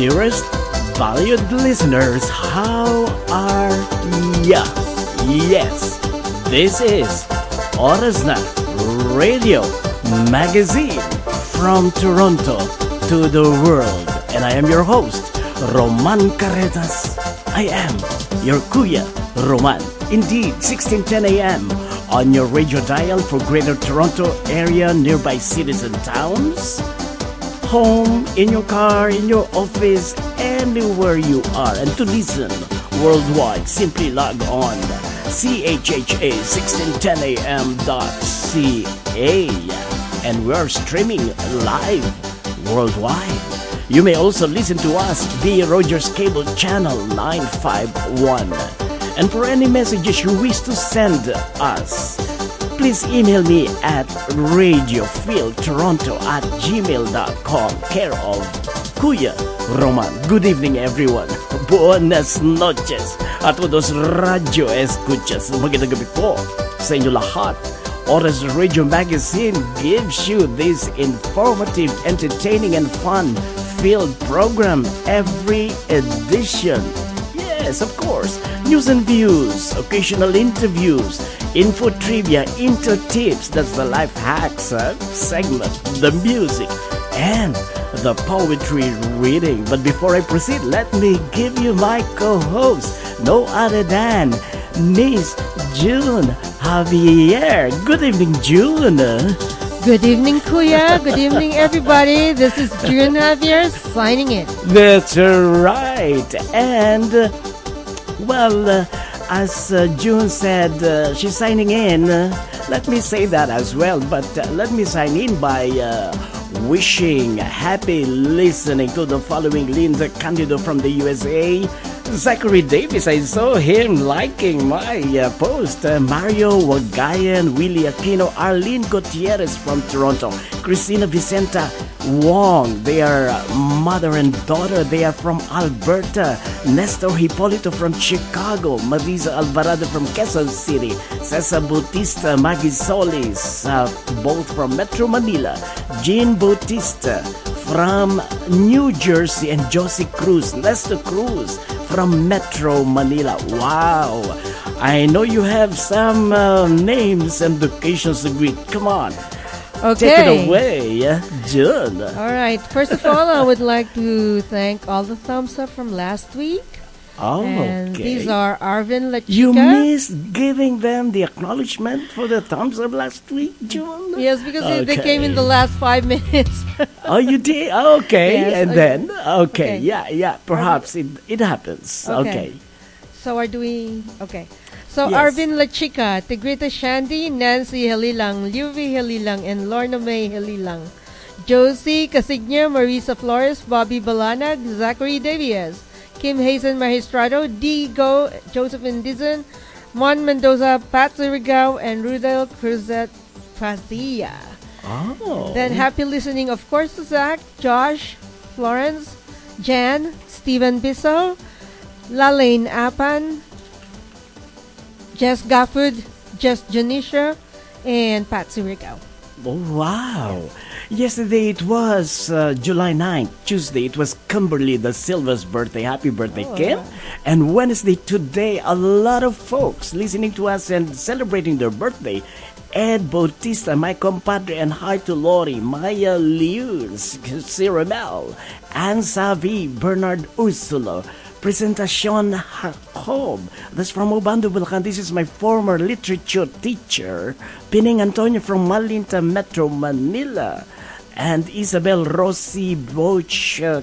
Dearest, valued listeners, how are ya? Yes, this is Orasna Radio Magazine from Toronto to the world. And I am your host, Roman Carretas. I am your Kuya Roman. Indeed, 16:10 a.m. on your radio dial for Greater Toronto Area, nearby cities and towns, home, in your car, in your office, anywhere you are. And to listen worldwide, simply log on CHHA 1610am.ca, and we're streaming live worldwide. You may also listen to us via Rogers Cable Channel 951. And for any messages you wish to send us, please email me at radiofieldtoronto@gmail.com, care of Kuya Roman. Good evening, everyone. Buenas noches a todos radio escuchas. Magandang gabi po sa inyo lahat. Oras Radio Magazine gives you this informative, entertaining, and fun-filled program every edition. Yes, of course, news and views, occasional interviews, info trivia, inter tips, that's the life hacks segment, the music, and the poetry reading. But before I proceed, let me give you my co-host, no other than Miss June Javier. Good evening, June. Good evening, Kuya. Good evening, everybody. This is June Javier signing in. That's right. And, well, as June said, she's signing in. Let me say that as well. But let me sign in by wishing happy listening to the following Linda Candido from the USA. Zachary Davis, I saw him liking my post. Mario Wagayan, Willie Aquino, Arlene Gutierrez from Toronto, Cristina Vicenta Wong, they are mother and daughter, they are from Alberta. Nestor Hipolito from Chicago, Marisa Alvarado from Quezon City, Cesar Bautista, Maggie Solis, both from Metro Manila, Jean Bautista from New Jersey, and Josie Cruz, Nestor Cruz from Metro Manila. Wow! I know you have some names and locations to greet. Come on. Okay. Take it away, June. All right. First of all, I would like to thank all the thumbs up from last week. Oh, and okay. These are Arvin Lachica. You missed giving them the acknowledgement for the thumbs up last week, June? Yes, because they came in the last 5 minutes. Oh, you did? Okay. Yes, and then? Okay. Yeah. Perhaps it happens. Okay. So are doing... Okay. So yes. Arvin Lachica, Tigrita Shandy, Nancy Halilang, Luvi Halilang, and Lorna May Halilang. Josie Casigna, Marisa Flores, Bobby Balanag, Zachary Davies, Kim Hazen Magistrado, Diego Joseph Indizan, Mon Mendoza, Pat Lirigao, and Rudel Cruzet Fazia. Oh. Then happy listening, of course, to Zach, Josh, Florence, Jan, Steven Bissell, Lalaine Apan, Jess Gafford, Jess Janisha, and Pat Lirigao. Oh, wow. Yesterday it was July 9th, Tuesday. It was Kimberly Da Silva's birthday. Happy birthday, Kim. Wow. And Wednesday, today, a lot of folks listening to us and celebrating their birthday. Ed Bautista, my compadre, and hi to Lori, Maya Liu, Ciramel, Ann Savi, Bernard Ursulo, Presentacion Jacob. That's from Obando, Bulacan. This is my former literature teacher, Pining Antonio from Malinta, Metro Manila. And Isabel Rossi Boch,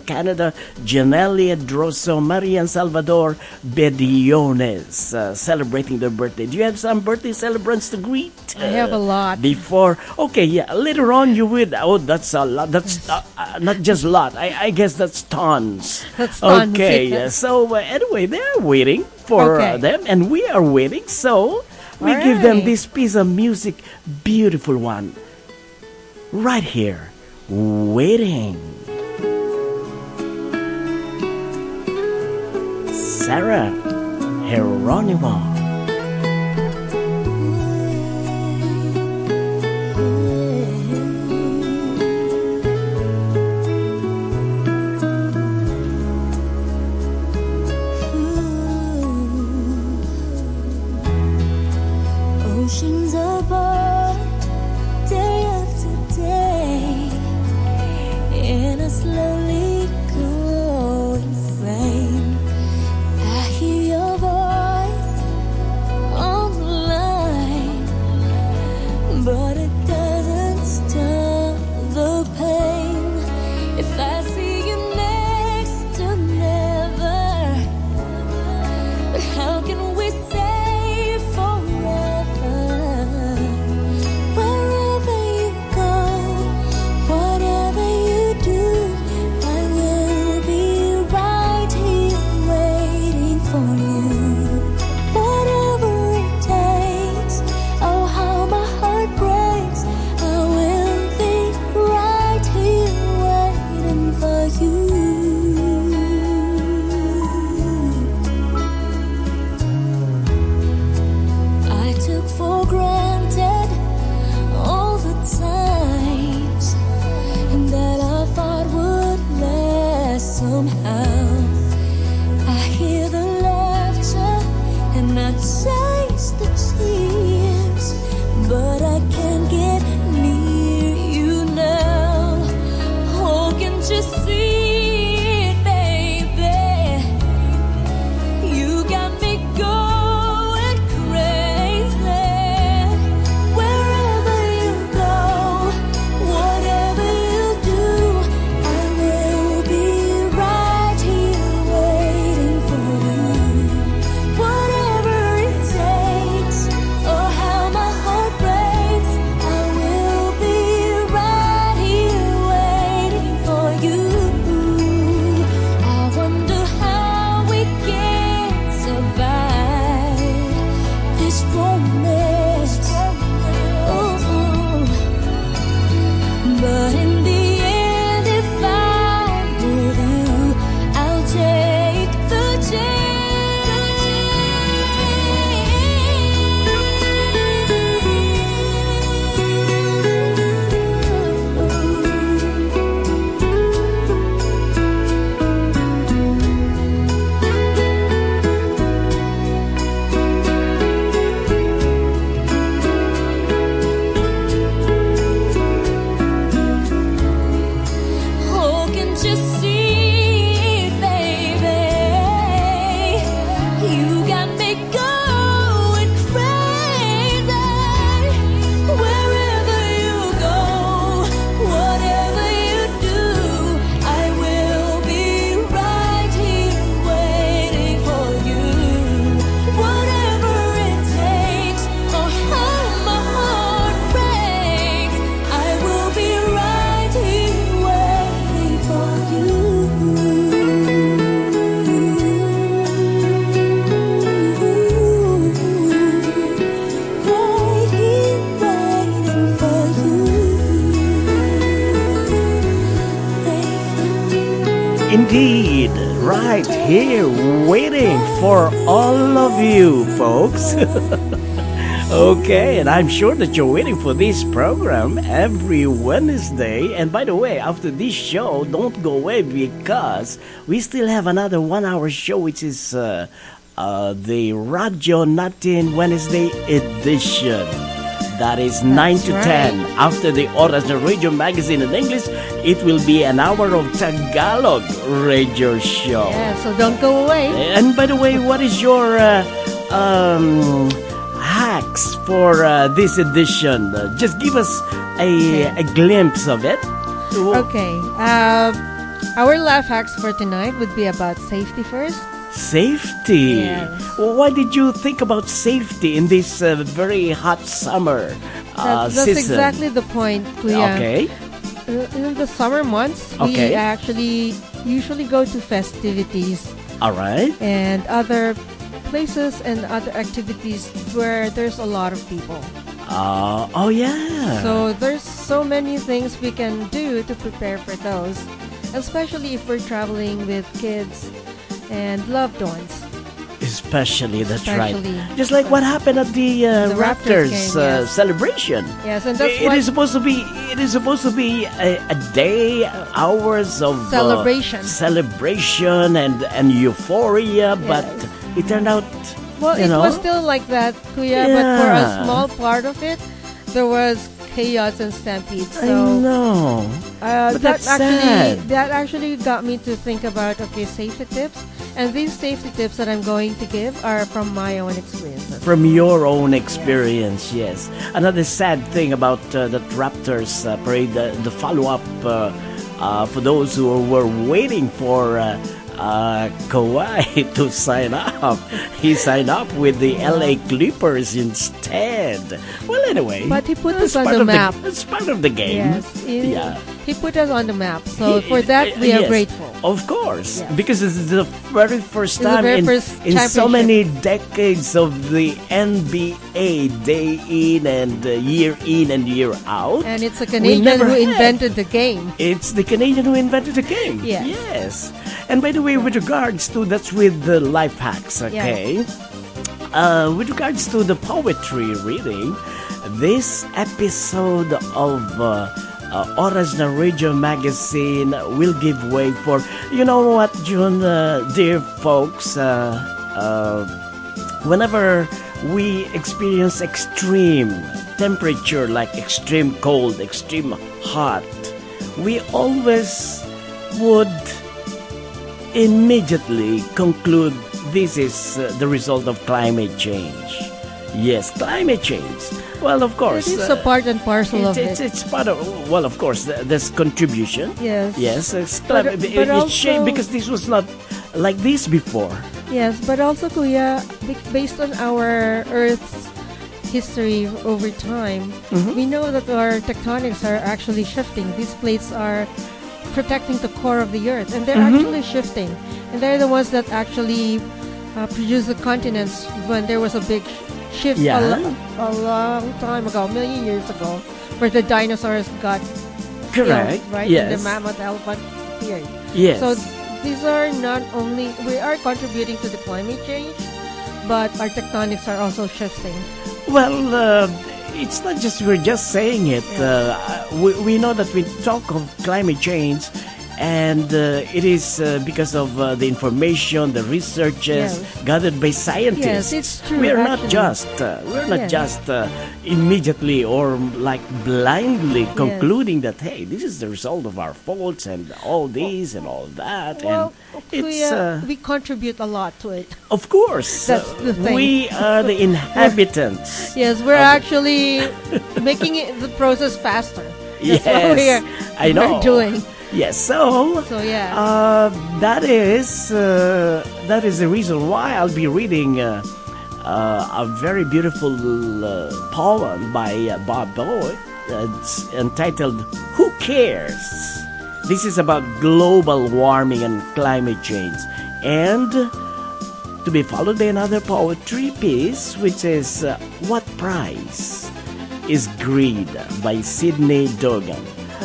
Canada, Janelle Drosso, Marian Salvador Bediones, celebrating their birthday. Do you have some birthday celebrants to greet? I have a lot. Before, okay, yeah, later on you would. Oh, that's a lot. That's not just a lot. I guess that's tons. That's tons. Okay, yeah. So anyway, they're waiting for them, and we are waiting. So we give them this piece of music, beautiful one, right here, waiting. Sarah Geronimo. somehow. I hear the laughter and I taste the tears, but I can't get near you now. Oh, can't you see? Indeed, right here, waiting for all of you, folks. Okay, and I'm sure that you're waiting for this program every Wednesday. And by the way, after this show, don't go away because we still have another one-hour show, which is the Radio Natin Wednesday edition. That is 9 to 10. After the Orasna Radio Magazine in English, it will be an hour of Tagalog radio show. Yeah, so don't go away. And by the way, what is your hacks for this edition? Just give us a glimpse of it. Okay. Our life hacks for tonight would be about safety first. Safety. Yes. Why did you think about safety in this very hot summer season? Exactly the point, Kuya. Okay. In the summer months, we actually usually go to festivities. All right. And other places and other activities where there's a lot of people. Oh, yeah. So there's so many things we can do to prepare for those, especially if we're traveling with kids and loved ones. Especially, that's right. Just like what happened at the Raptors game, yes. Celebration. Yes, and that's what... It is supposed to be a day, hours of... celebration. Celebration and euphoria, yes. But it turned out, Well, it was still like that, Kuya, but for a small part of it, there was chaos and stampede. So, I know. But that's actually sad. That actually got me to think about, safety tips. And these safety tips that I'm going to give are from my own experience. From your own experience, yes. Another sad thing about the Raptors parade, the follow-up for those who were waiting for Kawhi to sign up. He signed up with the LA Clippers instead. Well, anyway. But he put us on the map. It's part of the game. Yes, he put us on the map. So for that, we are grateful. Of course. Yes. Because this is the very first time in so many decades of the NBA, day in and year in and year out. And it's a Canadian who invented the game. It's the Canadian who invented the game. Yes. And by the way, with regards to, that's with the life hacks, okay? Yes. With regards to the poetry reading, this episode of Orasna Radio Magazine will give way for, you know what, June, dear folks, whenever we experience extreme temperature like extreme cold, extreme hot, we always would immediately conclude this is the result of climate change. Yes, climate change. Well, of course. It's a part and parcel of it. It's part of, well, of course, there's contribution. Yes. Yes, it's climate. But it's shame because this was not like this before. Yes, but also, Kuya, based on our Earth's history over time, mm-hmm. we know that our tectonics are actually shifting. These plates are protecting the core of the Earth, and they're mm-hmm. actually shifting. And they're the ones that actually produced the continents when there was a big shift a long time ago, a million years ago, where the dinosaurs got correct, killed, right? Yes. In the mammoth elephant period. Yes. So these are not only, we are contributing to the climate change, but our tectonics are also shifting. Well, it's not just we're just saying it. Yeah. We know that we talk of climate change, and it is because of the information, the researches gathered by scientists. Yes, it's true. We're not just immediately or like blindly concluding that hey, this is the result of our faults and all these and all that. Well, and it's we contribute a lot to it. Of course, that's the thing. We are the inhabitants. Yes, we're actually making it, the process faster. That's what we're doing. Yes, that is the reason why I'll be reading a very beautiful poem by Bob Yates entitled "Who Cares?" This is about global warming and climate change, and to be followed by another poetry piece, which is "What Price is Greed?" by Sydney Dorgan.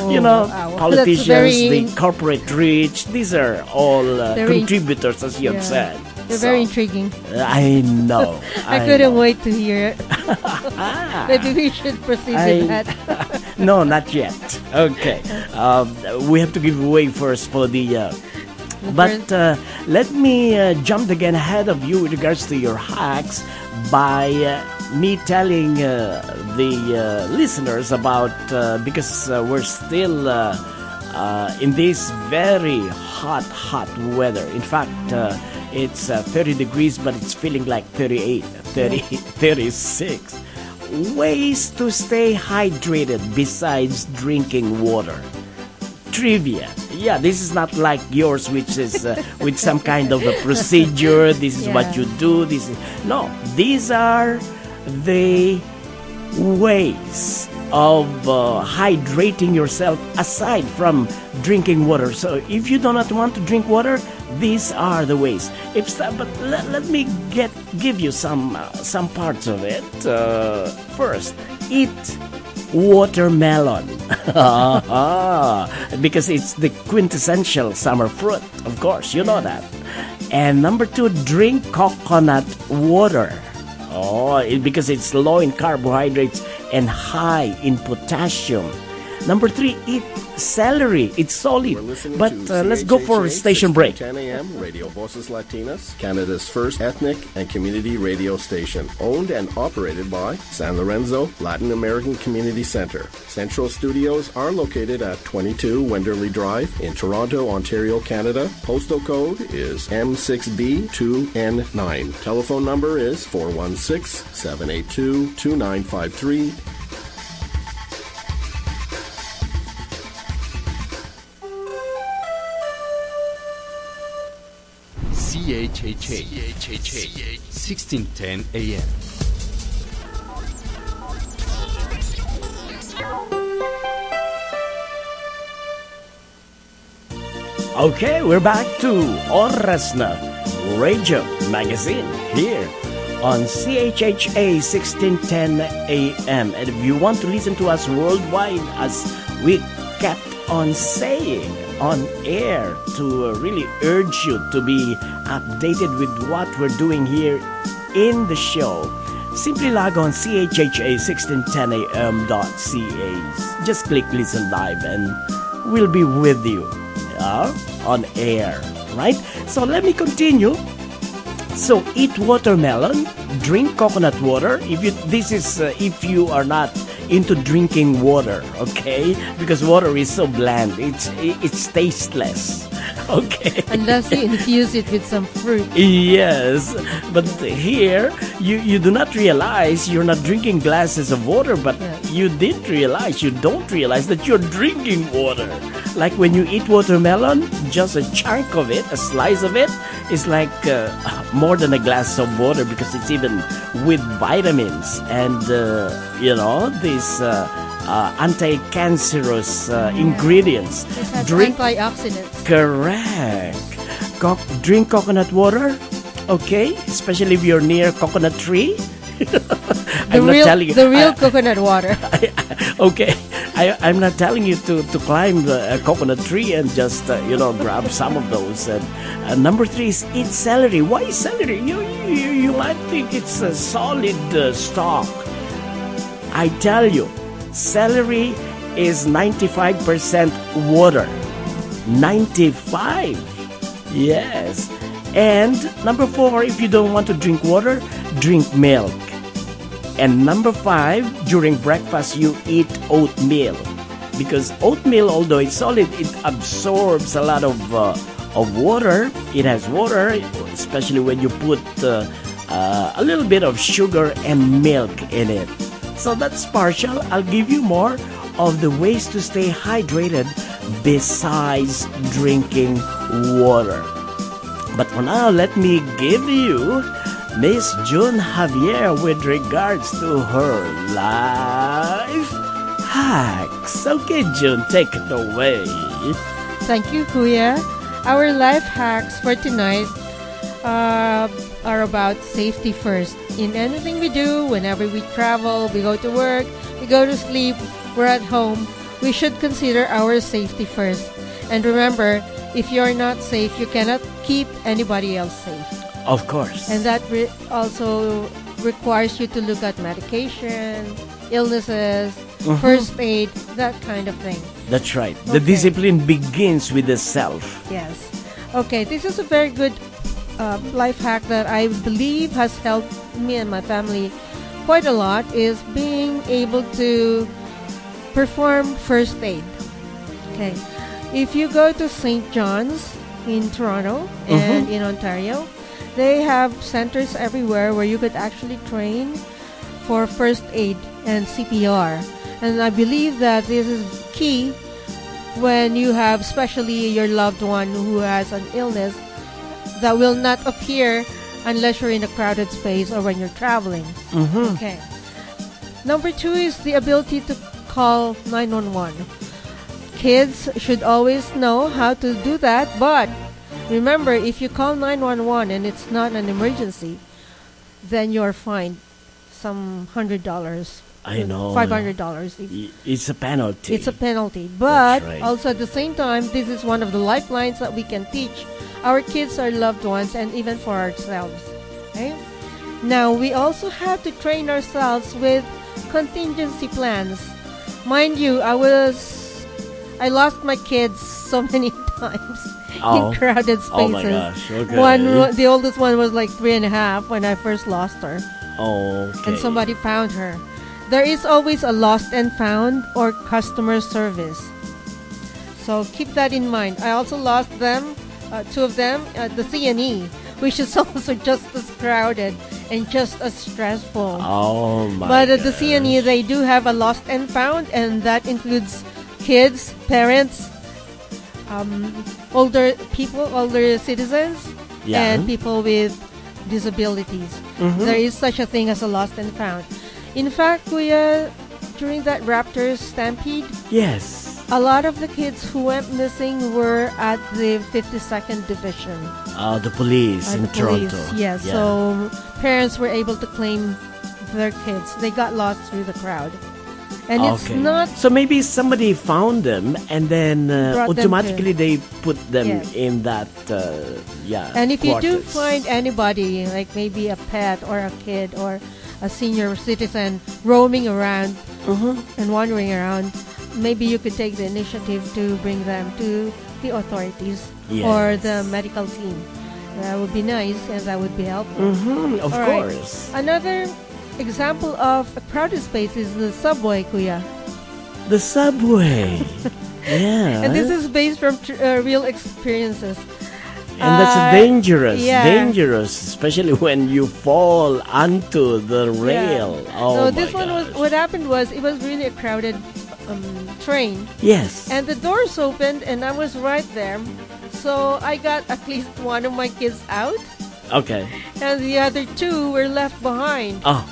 You know, politicians, the corporate rich, these are all contributors, as you have said. They're very intriguing. I know. I couldn't wait to hear it. Maybe we should proceed with that. No, not yet. Okay. We have to give way first for the... but let me jump again ahead of you with regards to your hacks by... me telling the listeners about because we're still in this very hot weather. In fact, it's 30 degrees, but it's feeling like 38, 36. Ways to stay hydrated besides drinking water. Trivia. Yeah, this is not like yours, which is with some kind of a procedure. This is what you do. This is no. These are the ways of hydrating yourself aside from drinking water. So if you do not want to drink water, these are the ways. But let me give you some parts of it. First, eat watermelon because it's the quintessential summer fruit. Of course, you know that. And number two, drink coconut water. Oh, because it's low in carbohydrates and high in potassium. Number three, eat celery. It's solid. But let's go for a station break. 10 a.m. Radio Voces Latinas, Canada's first ethnic and community radio station. Owned and operated by San Lorenzo Latin American Community Center. Central studios are located at 22 Wenderley Drive in Toronto, Ontario, Canada. Postal code is M6B2N9. Telephone number is 416-782-2953. CHHA 1610 AM. Okay, we're back to Orasna Radio Magazine here on CHHA 1610 AM. And if you want to listen to us worldwide, as we kept on saying on air, to really urge you to be updated with what we're doing here in the show, simply log on CHHA 1610am.ca. Just click listen live and we'll be with you on air, right? So let me continue. So eat watermelon, drink coconut water. If you are not into drinking water, okay? Because water is so bland, it's tasteless, okay? Unless you infuse it with some fruit. Yes, but here you do not realize you're not drinking glasses of water, but you didn't realize, you don't realize that you're drinking water. Like when you eat watermelon, just a chunk of it, a slice of it, is like more than a glass of water, because it's even with vitamins and these anti-cancerous ingredients. It has antioxidants. Correct. Drink coconut water, okay? Especially if you're near coconut tree. The real coconut water. Okay. I'm not telling you to climb a coconut tree and just, grab some of those. And number three is eat celery. Why celery? You might think it's a solid stalk. I tell you, celery is 95% water. 95. Yes. And number four, if you don't want to drink water, drink milk. And number five, during breakfast, you eat oatmeal. Because oatmeal, although it's solid, it absorbs a lot of water. It has water, especially when you put a little bit of sugar and milk in it. So that's partial. I'll give you more of the ways to stay hydrated besides drinking water. But for now, let me give you Miss June Javier with regards to her life hacks. Okay, June, take it away. Thank you, Kuya. Our life hacks for tonight are about safety first. In anything we do, whenever we travel, we go to work, we go to sleep, we're at home, we should consider our safety first. And remember, if you're not safe, you cannot keep anybody else safe. Of course. And that also requires you to look at medication, illnesses, first aid, that kind of thing. That's right. Okay. The discipline begins with the self. Yes. Okay, this is a very good life hack that I believe has helped me and my family quite a lot, is being able to perform first aid. Okay. If you go to St. John's in Toronto and in Ontario, they have centers everywhere where you could actually train for first aid and CPR. And I believe that this is key when you have especially your loved one who has an illness that will not appear unless you're in a crowded space or when you're traveling. Mm-hmm. Okay. Number two is the ability to call 911. Kids should always know how to do that, but remember, if you call 911 and it's not an emergency, then you're fined some $100. I know. $500. It's a penalty. It's a penalty. But right. Also at the same time, this is one of the lifelines that we can teach our kids, our loved ones, and even for ourselves. Okay? Now, we also have to train ourselves with contingency plans. Mind you, I lost my kids so many times. In crowded spaces. Oh my gosh, okay. The oldest one was like 3.5 when I first lost her. Oh, okay. And somebody found her. There is always a lost and found or customer service. So keep that in mind. I also lost them, two of them, at the CNE, which is also just as crowded and just as stressful. Oh my But at the CNE, they do have a lost and found, and that includes kids, parents, older citizens, and people with disabilities. Mm-hmm. There is such a thing as a lost and found. In fact, Kuya, during that Raptors stampede, a lot of the kids who went missing were at the 52nd Division. The police in Toronto. Yes, yeah. So parents were able to claim their kids. They got lost through the crowd. And it's not... So maybe somebody found them and then automatically they put them in that And if quarters. You do find anybody, like maybe a pet or a kid or a senior citizen roaming around and wandering around, maybe you could take the initiative to bring them to the authorities or the medical team. That would be nice and that would be helpful. Of course. Right. Another example of a crowded space is the subway, Kuya. The subway. And this is based from real experiences. And that's dangerous, dangerous, especially when you fall onto the rail. Oh, so this one was, what happened was, it was really a crowded train. Yes. And the doors opened and I was right there. So I got at least one of my kids out. Okay. And the other two were left behind. Oh,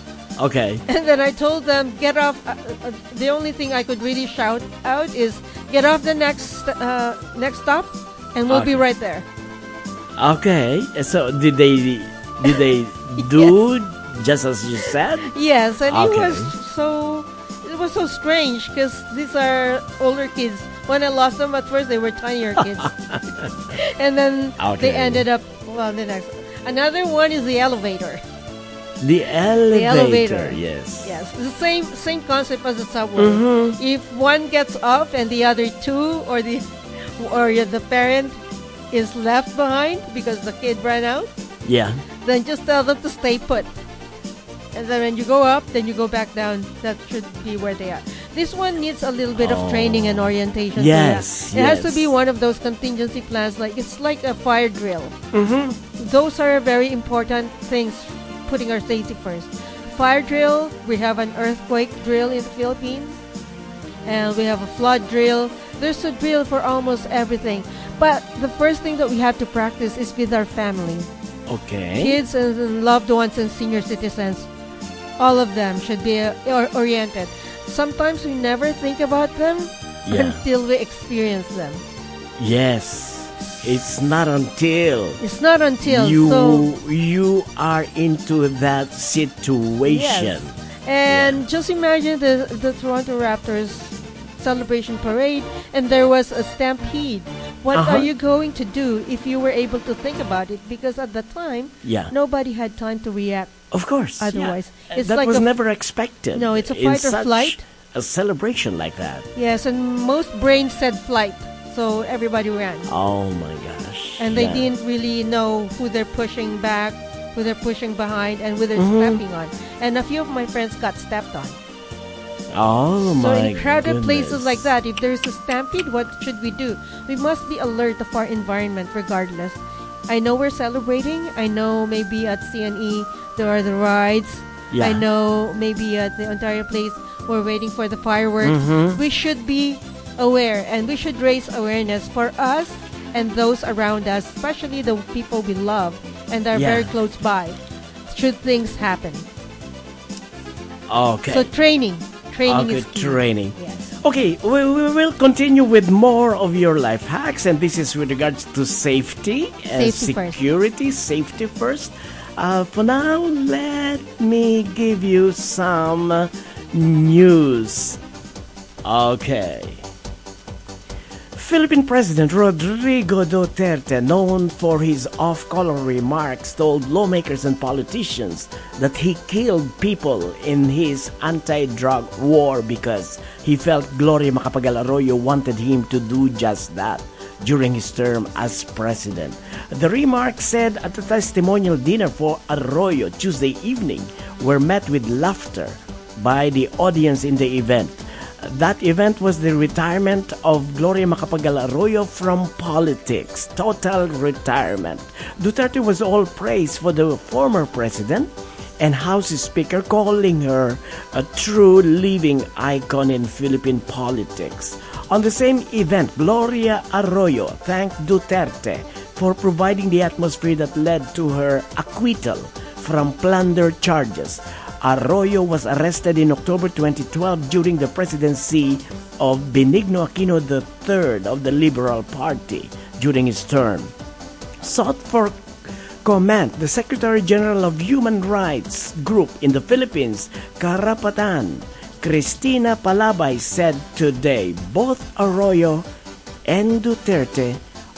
okay. And then I told them, get off. The only thing I could really shout out is, get off the next stop and we'll be right there. Okay, so did they do just as you said? Yes, and it was so strange because these are older kids. When I lost them at first, they were tinier kids, and then they ended up the next. Another one is the elevator. The elevator, yes, the same concept as the subway. If one gets off and the other two or the parent is left behind because the kid ran out, then just tell them to stay put. And then when you go up, then you go back down. That should be where they are. This one needs a little bit of training and orientation. Yes. It has to be one of those contingency plans. It's like a fire drill. Those are very important things, putting our safety first. Fire drill, we have an earthquake drill in the Philippines. And we have a flood drill. There's a drill for almost everything. But the first thing that we have to practice is with our family. Okay. Kids and loved ones and senior citizens, all of them should be oriented. Sometimes we never think about them until we experience them. Yes. It's not until you are into that situation. Yes. And just imagine the Toronto Raptors celebration parade, and there was a stampede. What are you going to do if you were able to think about it? Because at the time, nobody had time to react. Of course. Otherwise. Yeah. It's that like was never expected. No, it's a fight or flight. A celebration like that. Yes, and most brains said flight. So everybody ran. Oh, my gosh. And they didn't really know who they're pushing back, who they're pushing behind, and who they're stepping on. And a few of my friends got stepped on. Oh, my goodness. So in crowded places like that, if there's a stampede, what should we do? We must be alert of our environment regardless. I know we're celebrating. I know maybe at CNE there are the rides. Yeah. I know maybe at the Ontario Place we're waiting for the fireworks. We should be aware, and we should raise awareness for us and those around us, especially the people we love and are very close by, should things happen. Okay. So training. Training is key. Training. Yes. Okay, we will continue with more of your life hacks, and this is with regards to safety and security, safety first. For now, let me give you some news. Okay. Philippine President Rodrigo Duterte, known for his off-color remarks, told lawmakers and politicians that he killed people in his anti-drug war because he felt Gloria Macapagal Arroyo wanted him to do just that during his term as president. The remark, said at a testimonial dinner for Arroyo Tuesday evening, were met with laughter by the audience in the event. That event was the retirement of Gloria Macapagal Arroyo from politics, total retirement. Duterte was all praise for the former president and House Speaker, calling her a true living icon in Philippine politics. On the same event, Gloria Arroyo thanked Duterte for providing the atmosphere that led to her acquittal from plunder charges. Arroyo was arrested in October 2012 during the presidency of Benigno Aquino III of the Liberal Party during his term. Sought for comment, the Secretary-General of Human Rights Group in the Philippines, Karapatan, Cristina Palabay, said today, both Arroyo and Duterte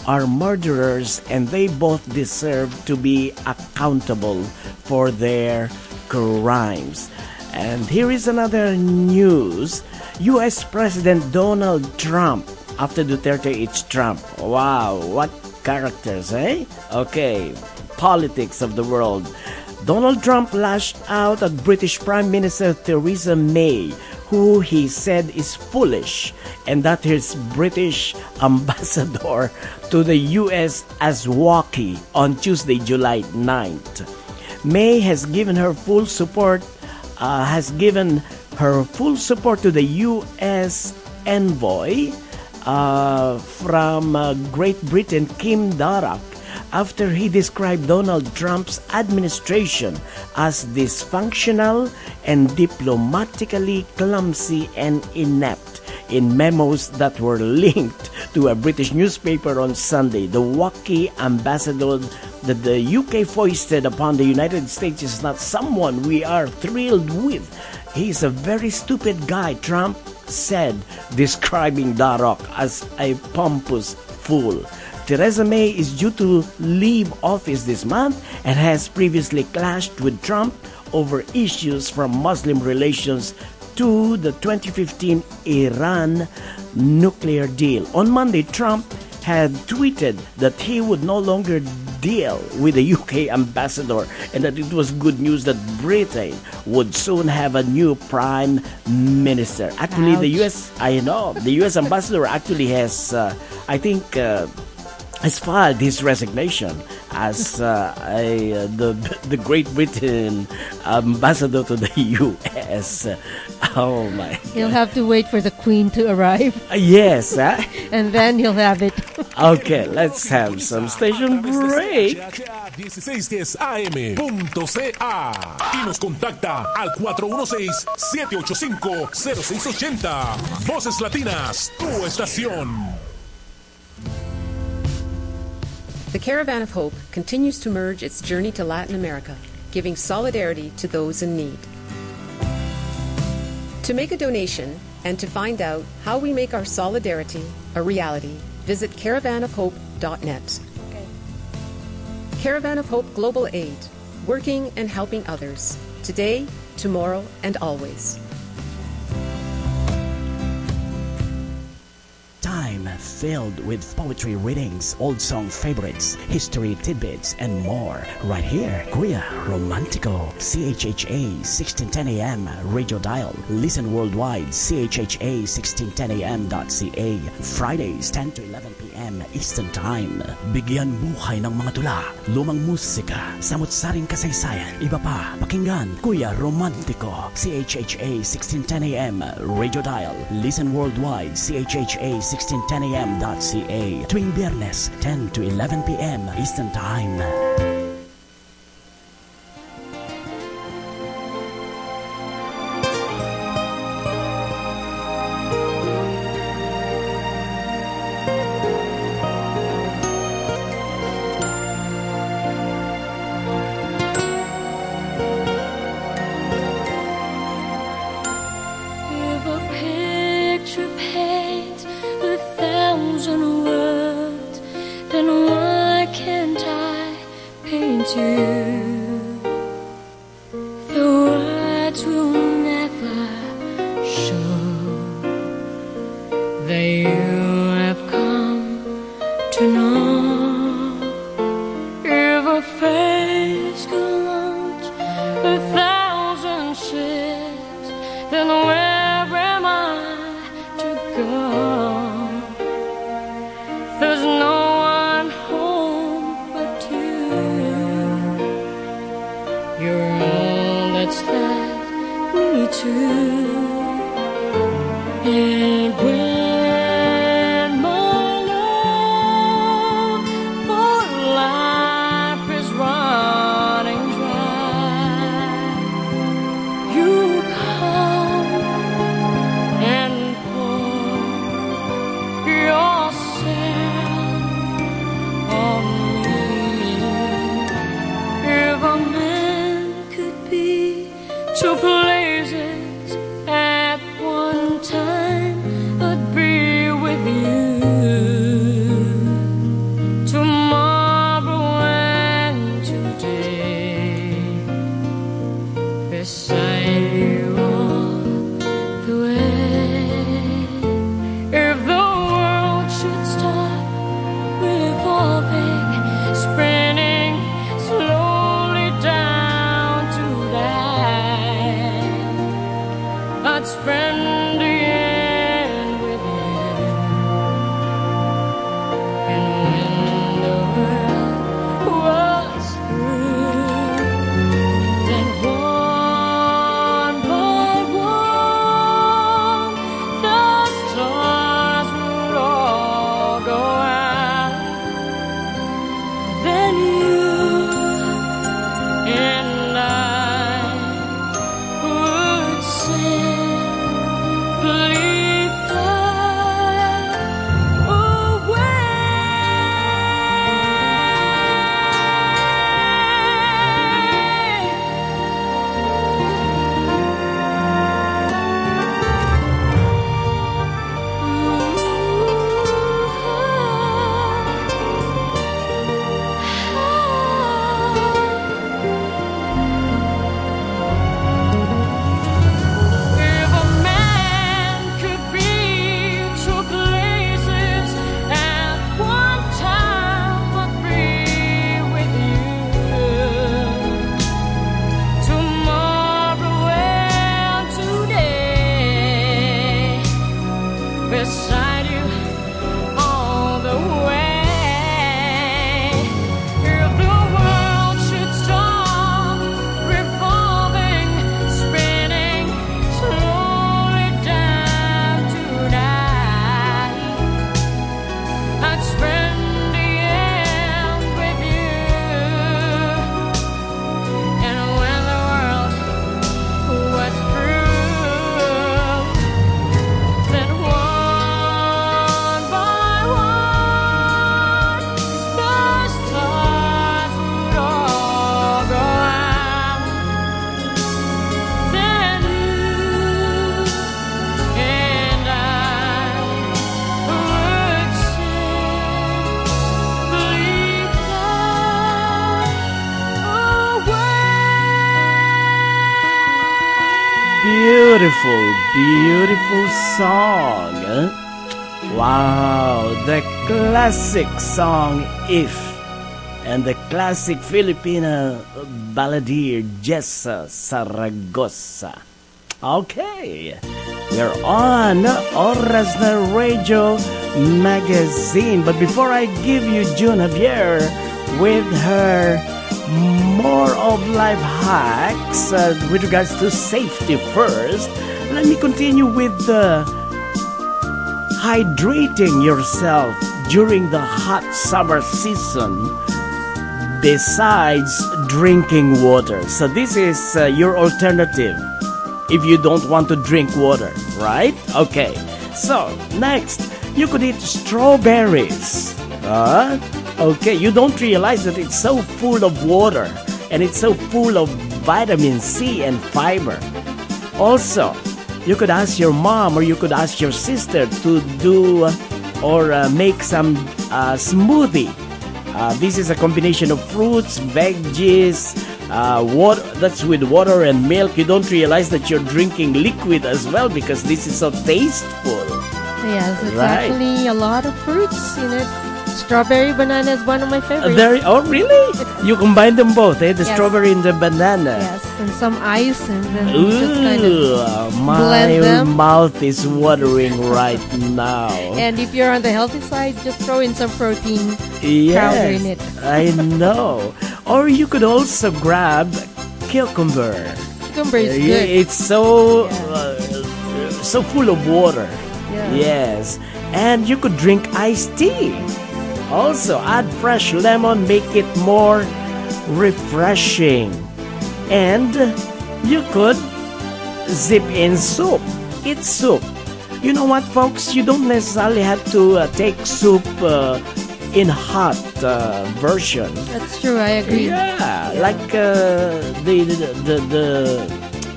are murderers and they both deserve to be accountable for their crimes. And here is another news. U.S. President Donald Trump. After Duterte, it's Trump. Wow, what characters, eh? Okay, politics of the world. Donald Trump lashed out at British Prime Minister Theresa May, who he said is foolish, and that his British ambassador to the U.S. as walkie on Tuesday, July 9th. May has given her full support, to the U.S. envoy from Great Britain, Kim Darroch, after he described Donald Trump's administration as dysfunctional and diplomatically clumsy and inept in memos that were linked to a British newspaper on Sunday. The walkie ambassador that the UK foisted upon the United States is not someone we are thrilled with. He's a very stupid guy, Trump said, describing Darroch as a pompous fool. Theresa May is due to leave office this month and has previously clashed with Trump over issues from Muslim relations to the 2015 Iran nuclear deal. On Monday, Trump had tweeted that he would no longer deal with the UK ambassador and that it was good news that Britain would soon have a new prime minister. Actually, the US ambassador actually has, has filed his resignation as the Great Britain ambassador to the U.S. Oh my! He'll have to wait for the Queen to arrive. Yes, and then he'll have it. Okay, let's have some station break. CHHA 1610am.ca y nos contacta al 416-785-0680. Voces Latinas, tu estación. The Caravan of Hope continues to merge its journey to Latin America, giving solidarity to those in need. To make a donation and to find out how we make our solidarity a reality, visit caravanofhope.net. Okay. Caravan of Hope Global Aid, working and helping others, today, tomorrow, and always. Time filled with poetry readings, old song favorites, history tidbits, and more. Right here, Guia Romantico, CHHA 1610 AM radio dial. Listen worldwide, CHHA 1610am.ca. Fridays 10 to 11 p.m. Eastern Time. Bigyan buhay ng mga tula, lumang musika, samut-saring kasaysayan, iba pa. Pakinggan Guia Romantico, CHHA 1610 AM radio dial. Listen worldwide, CHHA 1610am.ca. Tuwing Biyernes, 10 to 11 p.m. Eastern Time. And when my love Beautiful, beautiful song. Wow, the classic song If, and the classic Filipina balladeer Jessa Saragossa. Okay, we're on Orasna Radio Magazine. But before I give you June Javier with her more of life hacks with regards to safety first, let me continue with hydrating yourself during the hot summer season besides drinking water. So this is your alternative if you don't want to drink water, right? Okay, so next, you could eat strawberries. Okay, you don't realize that it's so full of water and it's so full of vitamin C and fiber. Also, you could ask your mom or you could ask your sister to do make some smoothie. This is a combination of fruits, veggies, water, that's with water and milk. You don't realize that you're drinking liquid as well because this is so tasteful. Yes, it's right. Actually a lot of fruits in it. Strawberry, banana is one of my favorites. Oh, really? You combine them both, eh? The yes. Strawberry and the banana. Yes, and some ice, and then just kind of blend them. My mouth is watering right now. And if you're on the healthy side, just throw in some protein powder in it. I know. Or you could also grab cucumber. Cucumber is good. It's so, so full of water. Yeah. Yes. And you could drink iced tea. Also, add fresh lemon, make it more refreshing. And you could zip in soup. It's soup. You know what, folks? You don't necessarily have to take soup in hot version. That's true, I agree. Yeah, like the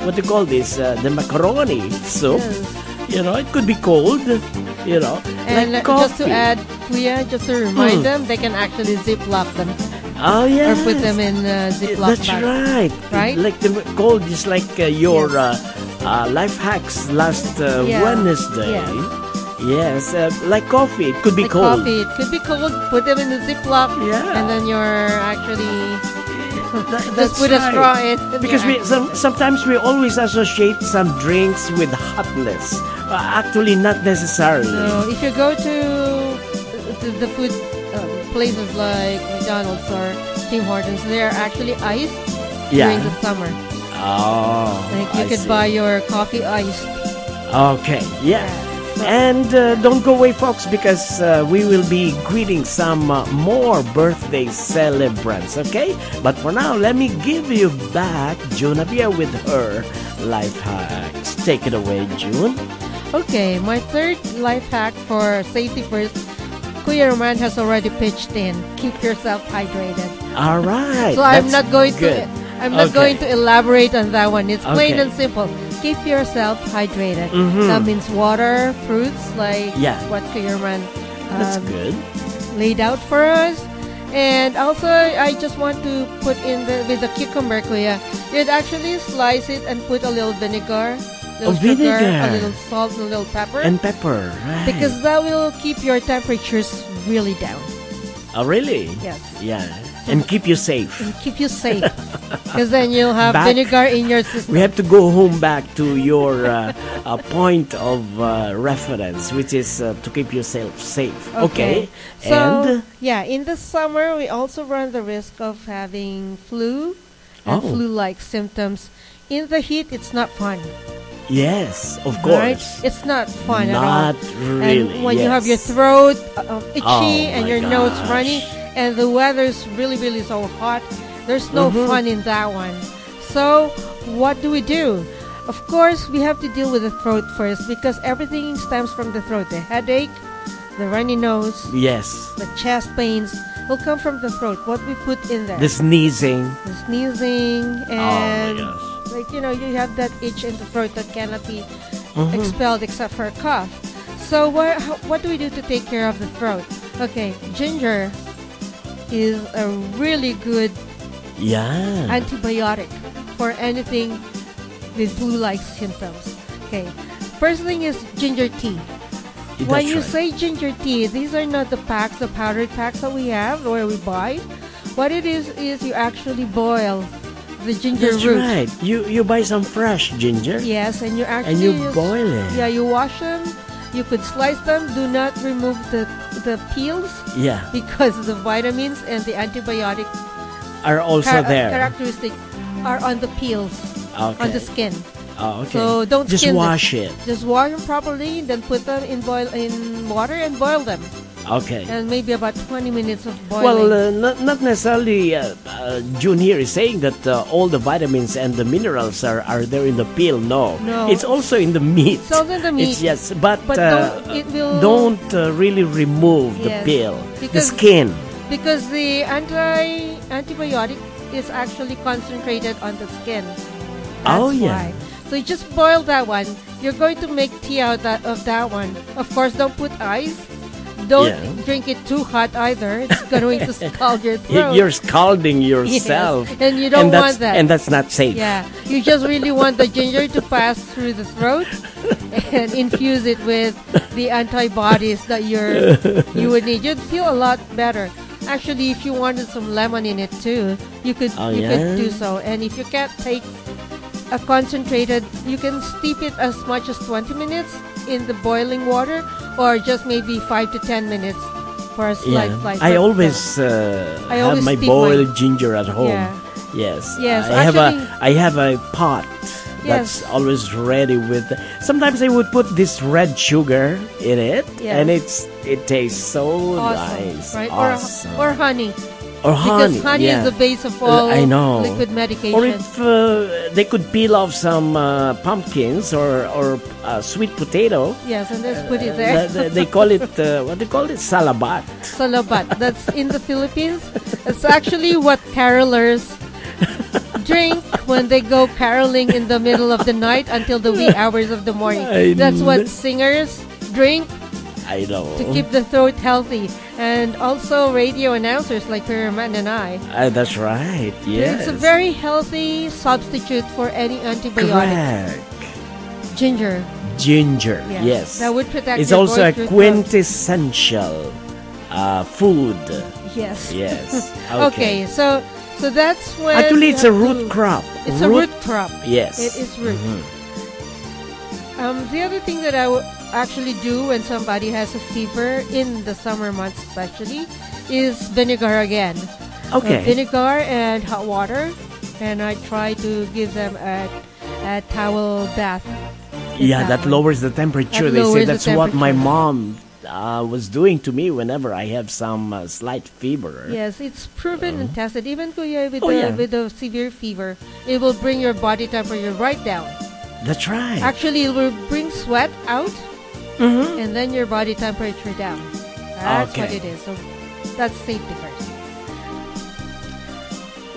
what do you call this? The macaroni soup. Yes. You know, it could be cold. You know, and like just to add, Kuya, just to remind them, they can actually ziplock them. Oh, yeah. Or put them in ziplock bags. That's right. Right? Like the gold is like your life hacks last Wednesday. Yes. Like coffee, it could be cold. Coffee, it could be cold. Put them in the ziplock. Yeah. And then you're actually... Let's put a straw in. Because sometimes we always associate some drinks with hotness. Actually, not necessarily. So if you go to the food places like McDonald's or Tim Hortons, they are actually iced during the summer. Oh, like you could buy your coffee iced. Okay, And don't go away, folks, because we will be greeting some more birthday celebrants, okay? But for now, let me give you back June Javier with her life hacks. Take it away, June. Okay, my third life hack for safety first, Kuya Roman has already pitched in. Keep yourself hydrated. All right. So I'm not going to elaborate on that one. It's plain and simple. Keep yourself hydrated. Mm-hmm. That means water, fruits, like what Kuyaman laid out for us. And also, I just want to put in with the cucumber, Kuya. You'd actually slice it and put a little vinegar, a little salt, a little pepper. And pepper, right. Because that will keep your temperatures really down. Oh, really? Yes. Yeah. And keep you safe. Because then you'll have vinegar in your system. We have to go home back to your point of reference, which is to keep yourself safe. Okay. So, and in the summer, we also run the risk of having flu and flu-like symptoms. In the heat, it's not fun. Yes, of course. Right? It's not fun at all. Not really. And when you have your throat itchy and your nose running, and the weather's really, really so hot, there's no fun in that one. So what do we do? Of course, we have to deal with the throat first because everything stems from the throat. The headache, the runny nose, the chest pains will come from the throat. What we put in there. The sneezing, and like you have that itch in the throat that cannot be expelled except for a cough. So what do we do to take care of the throat? Okay, ginger is a really good antibiotic for anything with flu-like symptoms. Okay, first thing is ginger tea. When you say ginger tea, these are not the packs, the powdered packs that we have or we buy. What it is you actually boil the ginger root. That's right. You buy some fresh ginger. Yes, and you actually boil it. Yeah, you wash them. You could slice them. Do not remove the peels. Yeah. Because the vitamins and the antibiotic are also there. Characteristics are on the peels, on the skin. Oh, okay. So don't just wash it. Just wash them properly, then put them in water and boil them. Okay. And maybe about 20 minutes of boiling. Well, not necessarily. June here is saying that all the vitamins and the minerals are there in the peel. No. It's also in the meat. It's also in the meat. Don't really remove the peel. The skin. Because the antibiotic is actually concentrated on the skin. That's why. So you just boil that one. You're going to make tea out of that one. Of course, don't put ice. Don't drink it too hot either. It's going to scald your throat. You're scalding yourself. Yes. And you don't want that. And that's not safe. Yeah. You just really want the ginger to pass through the throat and infuse it with the antibodies that you would need. You'd feel a lot better. Actually, if you wanted some lemon in it too, you could could do so. And if you can't take a concentrated, you can steep it as much as 20 minutes in the boiling water, or just maybe 5 to 10 minutes for a slight slice. I always have my boiled ginger at home. Yeah. Yes. I have a pot that's always ready with. Sometimes I would put this red sugar in it, and it tastes so awesome, nice, right? Awesome. Or honey. Because honey is the base of all liquid medication. Or if they could peel off some pumpkins or sweet potato. Yes, and just put it there. They call it, what do you call it? Salabat. Salabat. That's in the Philippines. It's actually what carolers drink when they go caroling in the middle of the night until the wee hours of the morning. That's what singers drink. I know. To keep the throat healthy. And also radio announcers like Perman and I. That's right, yes. It's a very healthy substitute for any antibiotic. Correct. Ginger, yes. That would protect your voice. It's also a quintessential food. Yes. Okay, so that's when... Actually, it's a root crop. It's a root crop. Yes. It is root. Mm-hmm. The other thing that I would... actually do when somebody has a fever in the summer months especially is vinegar again. Okay. Vinegar and hot water, and I try to give them a towel bath. Yeah, that lowers the temperature. They say that's what my mom was doing to me whenever I have some slight fever. Yes, it's proven and tested. Even with a severe fever, it will bring your body temperature right down. That's right. Actually, it will bring sweat out. Mm-hmm. And then your body temperature down. That's what it is. So that's safety first.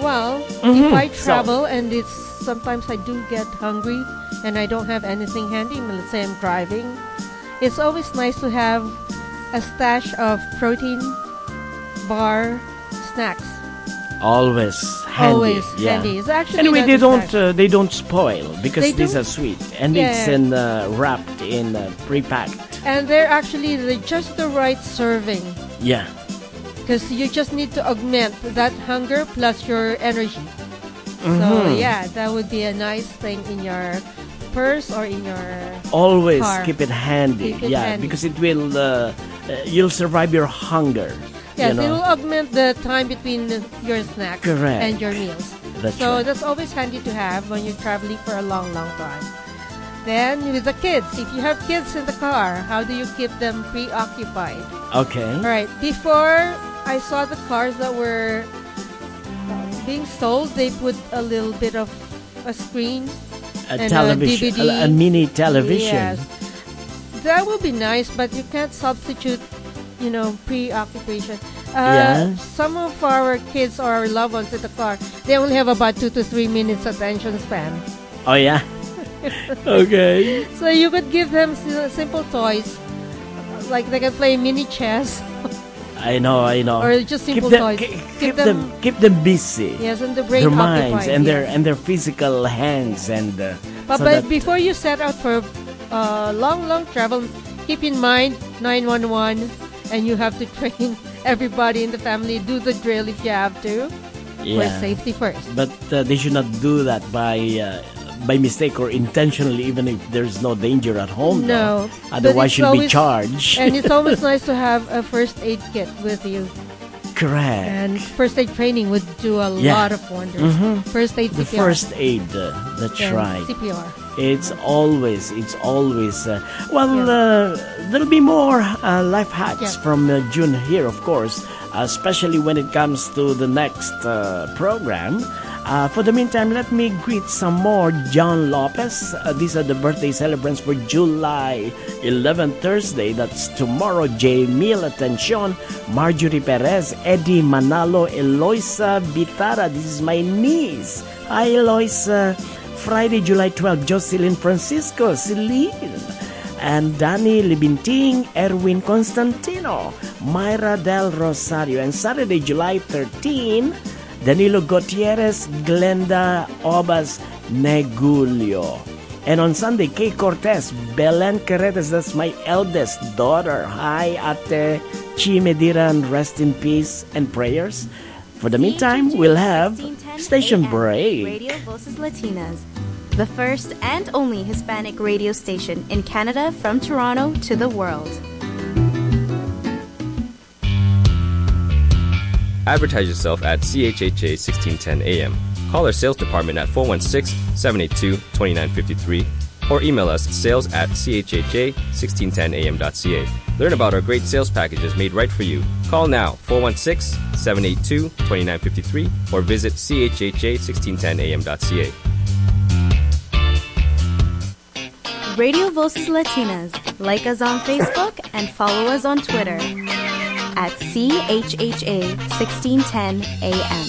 Well, if I travel and it's sometimes I do get hungry and I don't have anything handy, let's say I'm driving, it's always nice to have a stash of protein bar snacks. Always handy. It's actually they don't spoil because these are sweet and it's wrapped in pre-packed. And they're just the right serving. Yeah. Because you just need to augment that hunger plus your energy. Mm-hmm. So that would be a nice thing in your purse or in your always car. Keep it handy. Because it will you'll survive your hunger. Yes, it will augment the time between your snack and your meals. That's always handy to have when you're traveling for a long, long time. Then with the kids, if you have kids in the car, how do you keep them preoccupied? Okay. All right. Before I saw the cars that were being sold, they put a little bit of a screen, a television, a mini television. Yes. That would be nice, but you can't substitute, you know, preoccupation. Some of our kids or our loved ones in the car, they only have about 2 to 3 minutes attention span. Oh, yeah? Okay. So you could give them simple toys, like they can play mini chess. I know. Or just simple toys. Keep them busy. Yes, and the brain their minds occupied, and their physical hands and. But before you set out for long travel, keep in mind 911, and you have to train everybody in the family. Do the drill if you have to. Yeah. For safety first. But they should not do that by mistake or intentionally, even if there's no danger at home. No. Though. Otherwise, you'll be charged. And it's always nice to have a first aid kit with you. Correct. And first aid training would do a lot of wonders. Mm-hmm. First aid, CPR. The first aid, that's right. CPR. It's always. There'll be more life hacks from June here, of course, especially when it comes to the next program. For the meantime, let me greet some more John Lopez. These are the birthday celebrants for July 11, Thursday. That's tomorrow. Jamil Atencion, Marjorie Perez, Eddie Manalo, Eloisa Bitara. This is my niece. Hi, Eloisa. Friday, July 12, Jocelyn Francisco, Celine, and Danny Libinting, Erwin Constantino, Myra Del Rosario. And Saturday, July 13, Danilo Gutierrez, Glenda Obas Negulio. And on Sunday, Kay Cortez, Belen Carretas, that's my eldest daughter. Hi, Ate Chimediran, rest in peace and prayers. For the meantime, we'll have Station Break. Radio Voces Latinas, the first and only Hispanic radio station in Canada from Toronto to the world. Advertise yourself at CHHA 1610 AM. Call our sales department at 416-782-2953 or email us at sales@chha1610am.ca. Learn about our great sales packages made right for you. Call now, 416-782-2953 or visit chha1610am.ca. Radio Voces Latinas. Like us on Facebook and follow us on Twitter. At CHHA 1610 AM.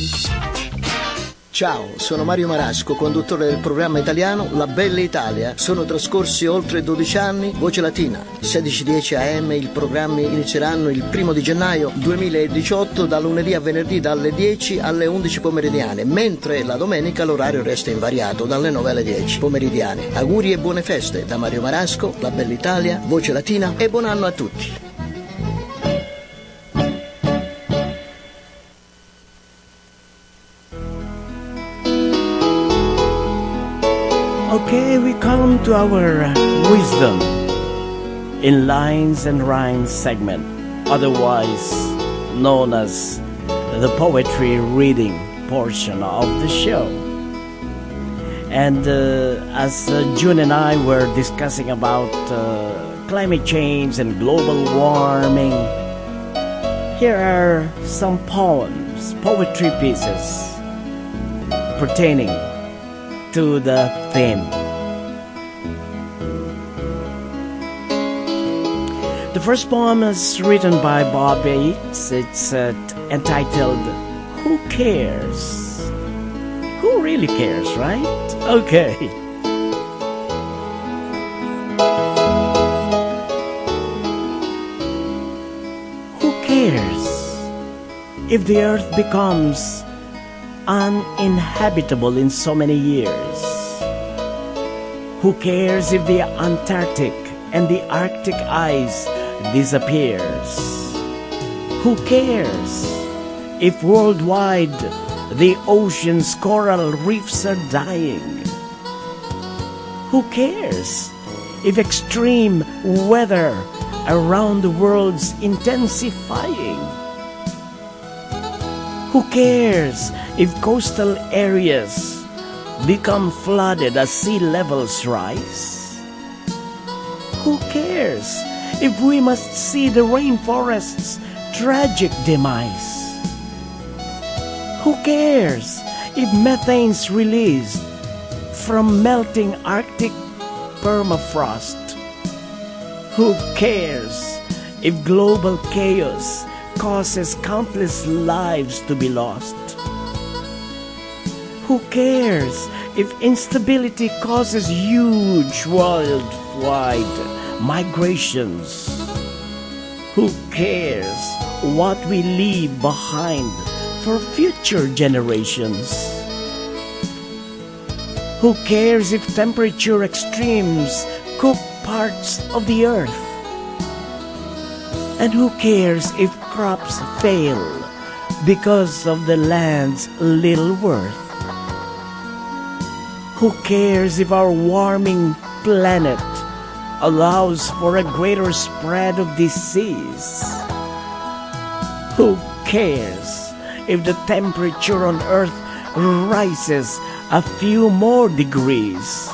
Ciao, sono Mario Marasco, conduttore del programma italiano La Bella Italia. Sono trascorsi oltre 12 anni, Voce Latina. 16:10 AM, i programmi inizieranno il 1 gennaio 2018, da lunedì a venerdì dalle 10 alle 11 pomeridiane, mentre la domenica l'orario resta invariato dalle 9 alle 10 pomeridiane. Auguri e buone feste da Mario Marasco, La Bella Italia, Voce Latina e buon anno a tutti. Okay, we come to our Wisdom in Lines and Rhymes segment, otherwise known as the poetry reading portion of the show. And as June and I were discussing about climate change and global warming, here are some poems, poetry pieces pertaining to the theme. The first poem is written by Bob Yates. It's entitled Who Cares? Who really cares, right? Okay. Who cares if the earth becomes uninhabitable in so many years? Who cares if the Antarctic and the Arctic ice disappears? Who cares if worldwide the ocean's coral reefs are dying? Who cares if extreme weather around the world's intensifying? Who cares if coastal areas become flooded as sea levels rise? Who cares if we must see the rainforest's tragic demise? Who cares if methane's released from melting Arctic permafrost? Who cares if global chaos causes countless lives to be lost? Who cares if instability causes huge worldwide migrations? Who cares what we leave behind for future generations? Who cares if temperature extremes cook parts of the earth? And who cares if crops fail because of the land's little worth? Who cares if our warming planet allows for a greater spread of disease? Who cares if the temperature on Earth rises a few more degrees?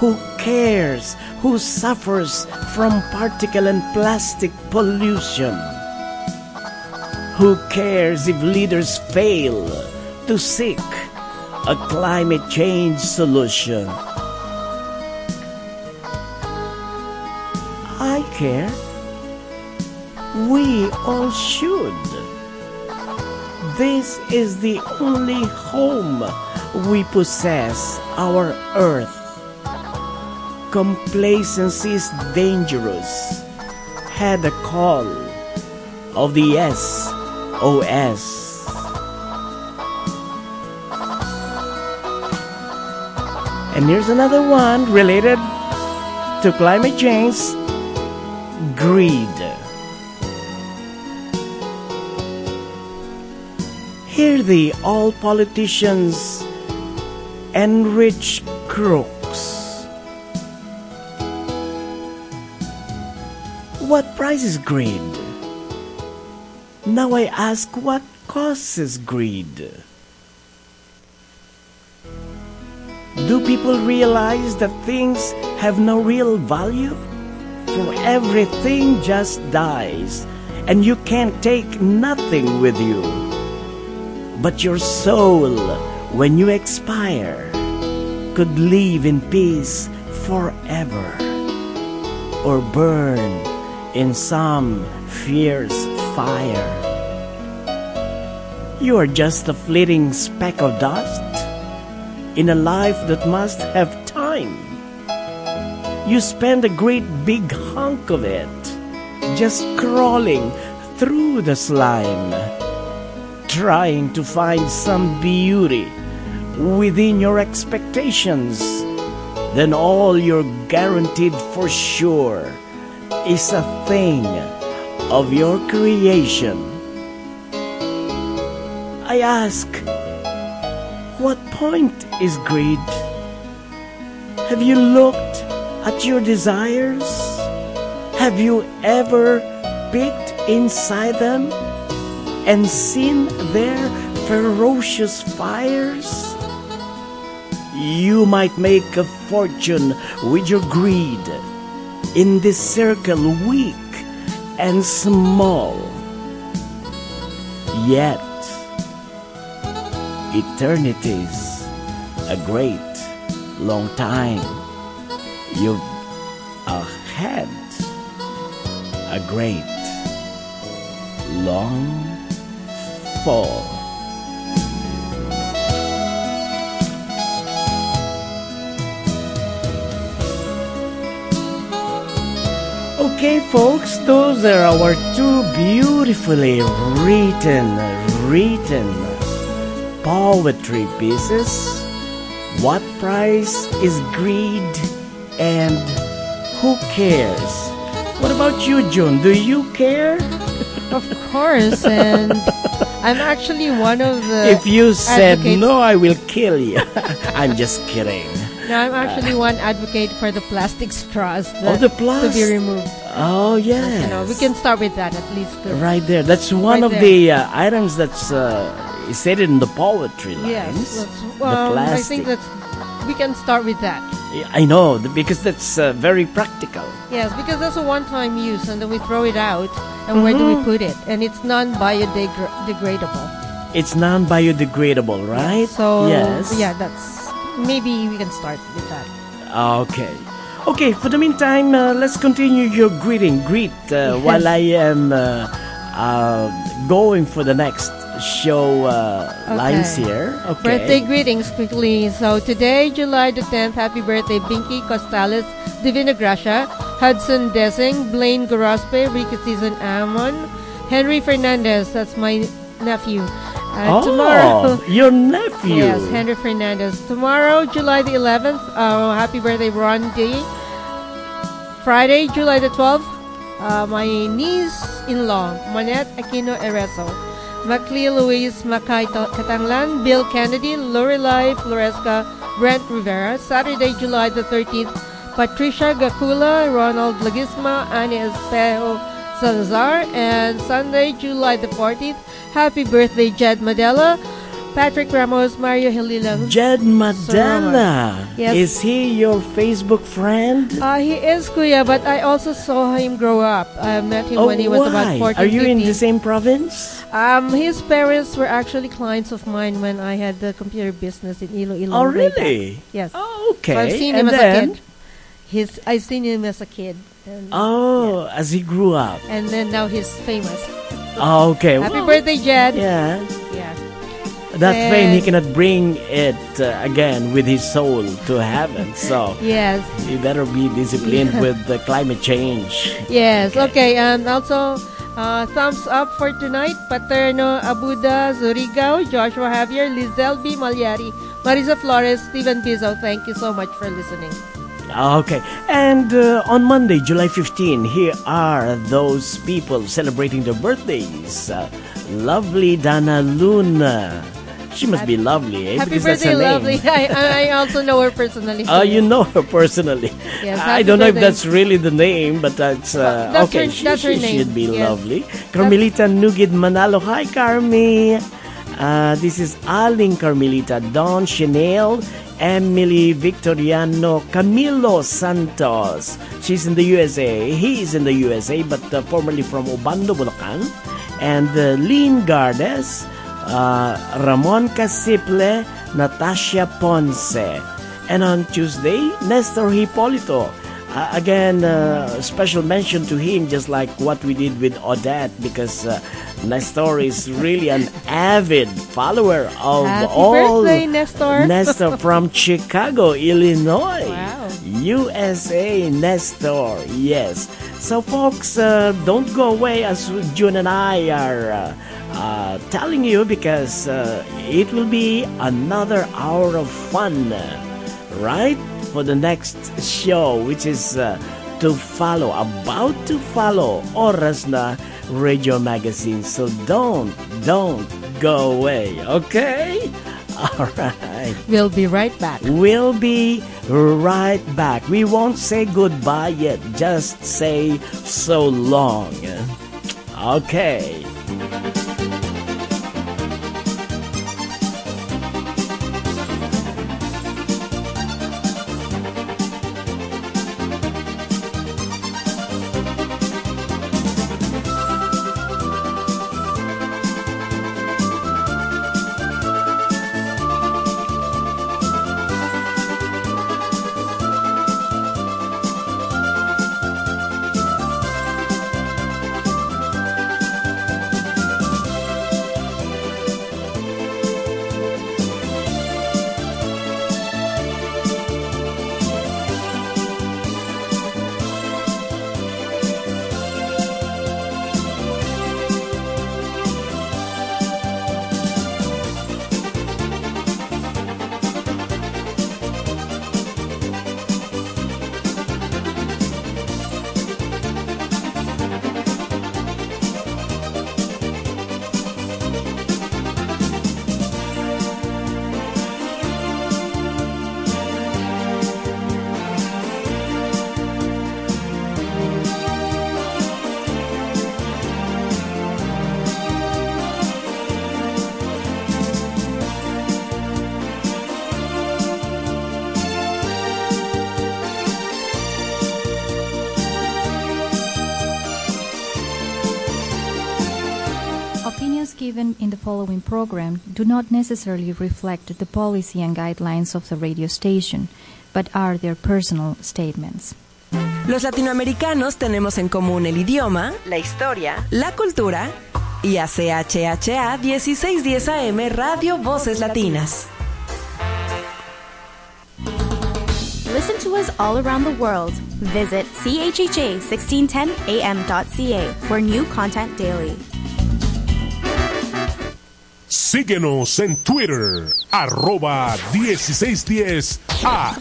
Who cares who suffers from particle and plastic pollution? Who cares if leaders fail to seek a climate change solution? I care. We all should. This is the only home we possess, our Earth. Complacency is dangerous. Heed the call of the SOS. And here's another one related to climate change: greed. Hear thee, all politicians and rich crooks. What price is greed? Now I ask, what causes greed? Do people realize that things have no real value? For everything just dies, and you can't take nothing with you but your soul. When you expire, could live in peace forever, or burn in some fierce fire. You are just a fleeting speck of dust in a life that must have time. You spend a great big hunk of it just crawling through the slime, trying to find some beauty within your expectations. Then all you're guaranteed for sure is a thing of your creation. I ask, what point is greed? Have you looked at your desires? Have you ever peeked inside them and seen their ferocious fires? You might make a fortune with your greed in this circle, weak and small, yet eternity's a great long time you've had, a great long fall. Okay, folks, those are our two beautifully written poetry pieces: What Price is Greed? And Who Cares? What about you, June? Do you care? Of course, and I'm actually one of the... If you said no, I will kill you. I'm just kidding. No, I'm actually one advocate for the plastic straws to be removed. Oh, yes. You know, we can start with that at least. Right there. That's one of the items that's stated in the poetry lines. Yes. That's, the plastic. I think that's we can start with that. I know, because that's very practical. Yes, because that's a one-time use, and then we throw it out, and where do we put it? And it's non-biodegradable. It's non-biodegradable, right? Yeah, so, yes. Yeah, that's... Maybe we can start with that. Okay. Okay, for the meantime, let's continue your greeting. Greet while I am going for the next show lines here. Okay. Birthday greetings quickly. So today, July the 10th, happy birthday, Binky Costales, Divina Gracia, Hudson Desing, Blaine Garaspe, Ricky Season Amon, Henry Fernandez, that's my nephew. Tomorrow, your nephew. Yes, Henry Fernandez. Tomorrow, July the 11th, happy birthday, Ron D. Friday, July the 12th, my niece-in-law, Monette Aquino Ereso. Maclea Luis Macay Katanglan, Bill Kennedy, Lorelai Floresca, Brent Rivera. Saturday, July the 13th, Patricia Gacula, Ronald Lagisma, Annie Espejo Salazar. And Sunday, July the 14th, happy birthday, Jed Madela, Patrick Ramos, Mario Helila. Jed Madela, yes. Is he your Facebook friend? He is, Kuya, but I also saw him grow up. I met him when he was about 14. Are you 15. In the same province? His parents were actually clients of mine when I had the computer business in Iloilo. Oh, really? Yes. Oh, okay. So I've seen him as a kid. I've seen him as a kid. And as he grew up. And then now he's famous. Oh, okay. Happy birthday, Jed. Yeah. Yeah. That fame, he cannot bring it again with his soul to heaven. So yes, you better be disciplined with the climate change. Yes. Okay. And also, thumbs up for tonight. Paterno Abuda Zurigao, Joshua Javier, Lizelle B. Malyari, Marisa Flores, Steven Pizzo. Thank you so much for listening. Okay, and on Monday, July 15, here are those people celebrating their birthdays. Lovely Dana Luna. She must be lovely, eh? Happy because birthday, that's her name. Lovely. I also know her personally. Oh, you know her personally. Yes, I don't know if that's really the name, but that's okay. That's her name. She should be lovely. Carmelita Nugid Manalo. Hi, Carmi. This is Aling Carmelita, Don Chanel, Emily Victoriano, Camilo Santos. She's in the USA. He is in the USA, but formerly from Obando, Bulacan. And Lynn Gardes, Ramon Casiple, Natasha Ponce. And on Tuesday, Nestor Hipolito. Again, special mention to him, just like what we did with Odette, because Nestor is really an avid follower of Happy birthday, Nestor. Nestor from Chicago, Illinois. Wow. USA, Nestor, yes. So, folks, don't go away as June and I are telling you, because it will be another hour of fun, right? For the next show, which is about to follow Orasna Radio Magazine. So don't go away, okay? All right. We'll be right back. We won't say goodbye yet, just say so long. Okay. Opinions given in the following program do not necessarily reflect the policy and guidelines of the radio station, but are their personal statements. Los latinoamericanos tenemos en común el idioma, la historia, la cultura y a CHHA 1610 AM Radio Voces Latinas. Listen to us all around the world. Visit chha1610am.ca for new content daily. Síguenos en Twitter, @1610am.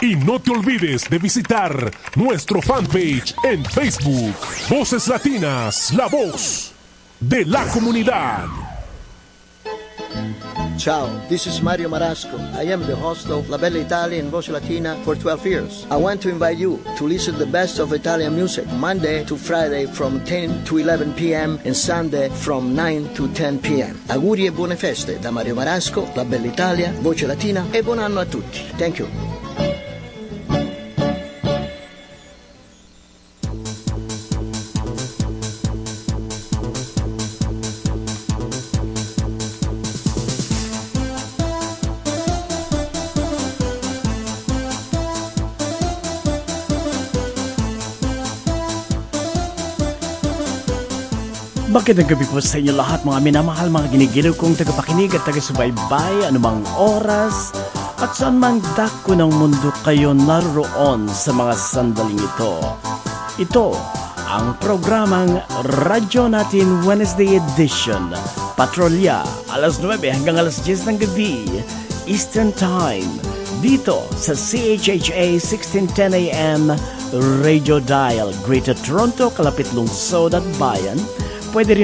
Y no te olvides de visitar nuestro fanpage en Facebook, Voces Latinas, la voz de la comunidad. Ciao, this is Mario Marasco. I am the host of La Bella Italia and Voce Latina for 12 years. I want to invite you to listen to the best of Italian music Monday to Friday from 10 to 11 p.m. and Sunday from 9 to 10 p.m. Auguri e buone feste da Mario Marasco, La Bella Italia, Voce Latina e buon anno a tutti. Thank you. Magandang gabi po sa inyo lahat, mga minamahal, mga ginigiliw kong tagapakinig at tagasubaybay, anumang oras at saan mang dako ng mundo kayo naroon sa mga sandaling ito. Ito ang programang radyo natin Wednesday edition, Patrolya, alas 9 hanggang alas 10 ng gabi, Eastern Time, dito sa CHHA 1610 AM Radio Dial, Greater Toronto, kalapit lungsod at bayan. Pwede rin